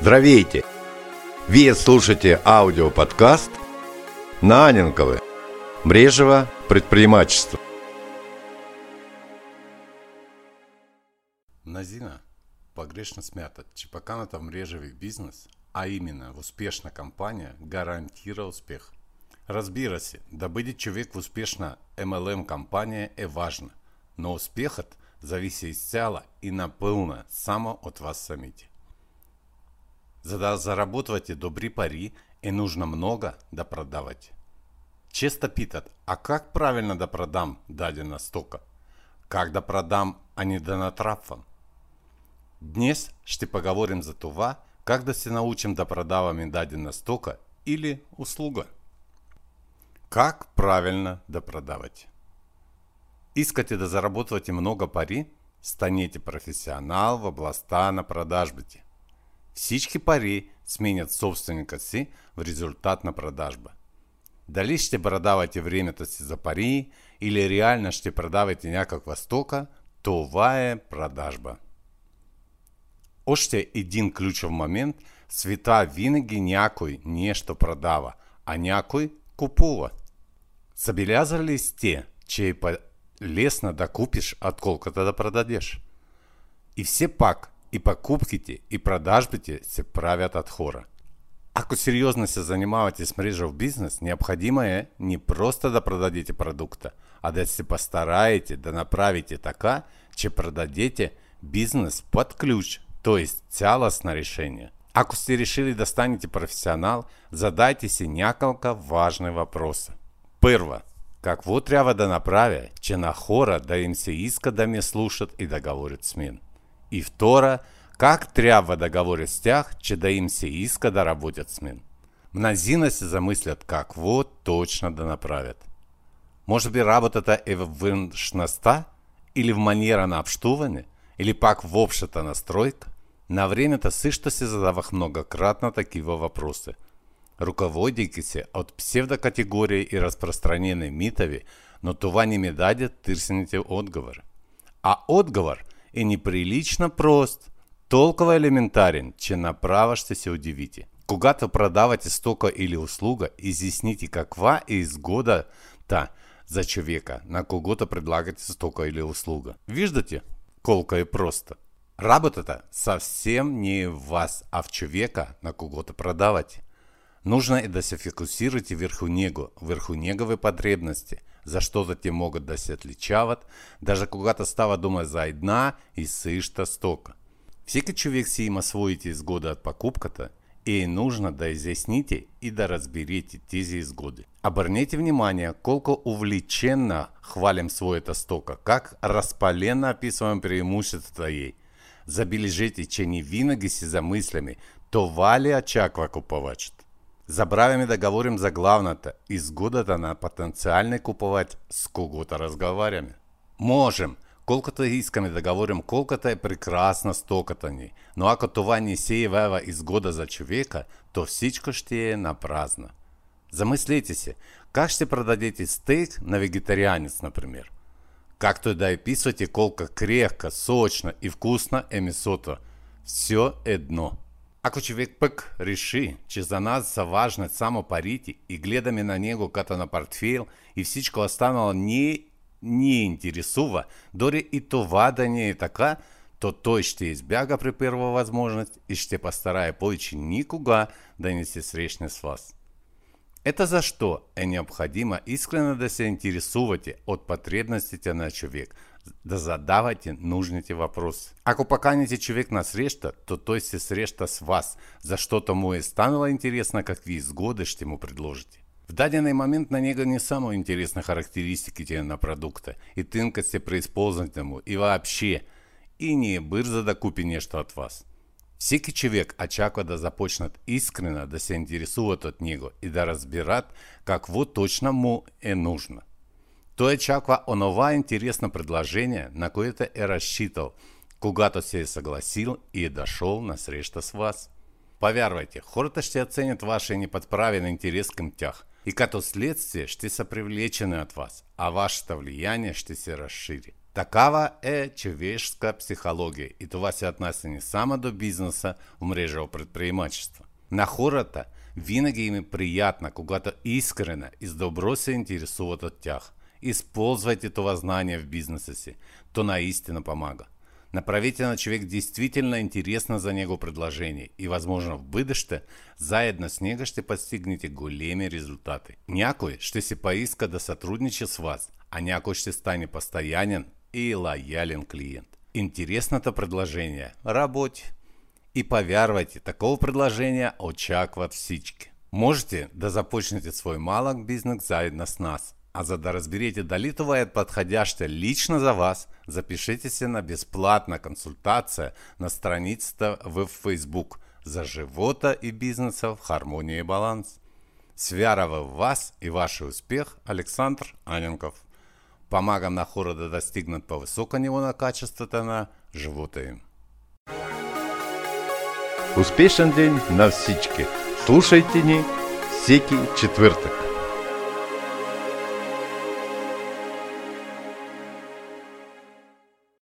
Здравейте! Вы слушаете аудиоподкаст на Анинково «Мрежево предпринимательство». Мнозина погрешно смята, че поканата в мрежевый бизнес, а именно в успешна компания, гарантира успех. Разбира се, да бъде човек в успешна MLM-компания е важно, но успехът зависи изцяло и напълно само от вас самите. За да заработвате добри пари, и нужно много да продавате. Често питат, а как правильно да продам дадена стока? Как да продам, а не да натрапвам? Днес ще поговорим за това, как да се научим да продаваме дадена стока или услуга. Как правильно да продавате? Искате да заработвате много пари? Станете професионал в областта на продажбите. Всички пари сменят собственика си в резултат на продажба. Дали ще продавате времето си за пари или реально ще продавате някаква стока, това е продажба. Още един ключов момент – в света винаги някой нещо продава, а някой купува. Забелязали сте, че е по-лесно да купиш, отколкото да продадеш. И все пак, и покупките, и продажбите се правят от хора. Ако серьезно се занимавате с мрежов бизнес, необходимо е не просто да продадите продукта, а да се постараете да направите така, че продадете бизнес под ключ, то есть цялостно решение. Ако сте решили да станете професионал, задайте си няколко важни въпроса. Първо, какво трябва да направя, че на хора да им се иска да ме слушат и да говорят с мен? И второ, как трябва да говоря с тях, че да им се иска да работят с мен? Мнозина се замислят какво точно да направят. Може би работата е в външността, или в манера на общуване, или пак в общата настройка? На времето също се задавах многократно такива въпроси. Руководейки се от псевдокатегории и разпространени митови, но това не ми даде търсените отговори. А отговор е неприлично прост, толкова елементарен, че направо ще се удивите. Когато продавате стока или услуга, изясните каква е изгодата за човека, на когото предлагате стока или услуга. Виждате, колко е просто. Работата совсем не в вас, а в човека, на когото продавате. Нужно и да се фокусирате върху негови потребности, за что-то те могут да се отличават, даже когато става дума за една и съща стока. Всеки човек си им освоите изгода от покупката, и нужно да изясните и да разберете тези изгоды. Обърнете внимание, колко увлеченно хвалим своята стока, как разпаленно описываем преимуществата ей. Забележите, че не винаги си замисляме, това ли очаква купувачът. Забравяме да говорим за главното, изгодата на потенциални купувач, с когото разговаряме. Можем, колкото искаме да говорим, колкото е прекрасна стоката ни, но ако това не сеева изгода за човека, то всичко ще е напразно. Замислите се, как ще продадете стейк на вегетарианец, например? Както да описвате колко крехко, сочно и вкусно е месото. Все едно. Ако човек пък реши, че за нас са важни само парите и гледаме на него като на портфейл и всичко останало не интересува, дори и това да не е така, то той ще избяга при първа възможност и ще постарае повече никога да не се срещне с вас. Это за что е необходимо искрено да се интересувате от потребностите на човек, да задавате нужните въпроси. Ако поканите човек на среща, то той се среща с вас, за что-то му е станало интересно, какви изгоды ще му предложите. В даденный момент на него не само интересны характеристики на продукта и тонкости при использовании ему и вообще, и не бързо да купи нещо от вас. Всеки човек очаква да започнат искрено да се интересуват от него и да разбират какво точно му е нужно. Той очаква онова интересно предложение, на което е разчитал, когато се е съгласил и е дошъл на среща с вас. Повярвайте, хората ще оценят вашия неподправен интерес към тях и като следствие ще са привлечени от вас, а вашето влияние ще се разшири. Такава е човешка психология и това се отнася не само до бизнеса в мрежево предпринимателство. На хората винаги им е приятно, когато искрено и с добро се интересуват от тях. Используйте това знание в бизнеса си, то наистина помага. Направите на человек действительно интересно за него предложение, и, возможно, в будущем заедно с него ще постигнете големи результаты. Някой ще се поиска да сотрудничи с вас, а някой ще стане постоянен и лоялен клиент. Интересно-то предложение – работе. И повярвайте, такого предложения очакват всички. Можете да започнете свой малый бизнес заедно с нас. А когда разберете, дали това е подходящее лично за вас, запишитесь на бесплатную консультацию на странице в Facebook «За живота и бизнеса в хармония и баланс». С вярой в вас и ваш успех, Александр Аненков. Помагам на хората да достигнат по высокому ниво на качеството на живота им. Успешен день на всички! Слушайте ни всякий четверток!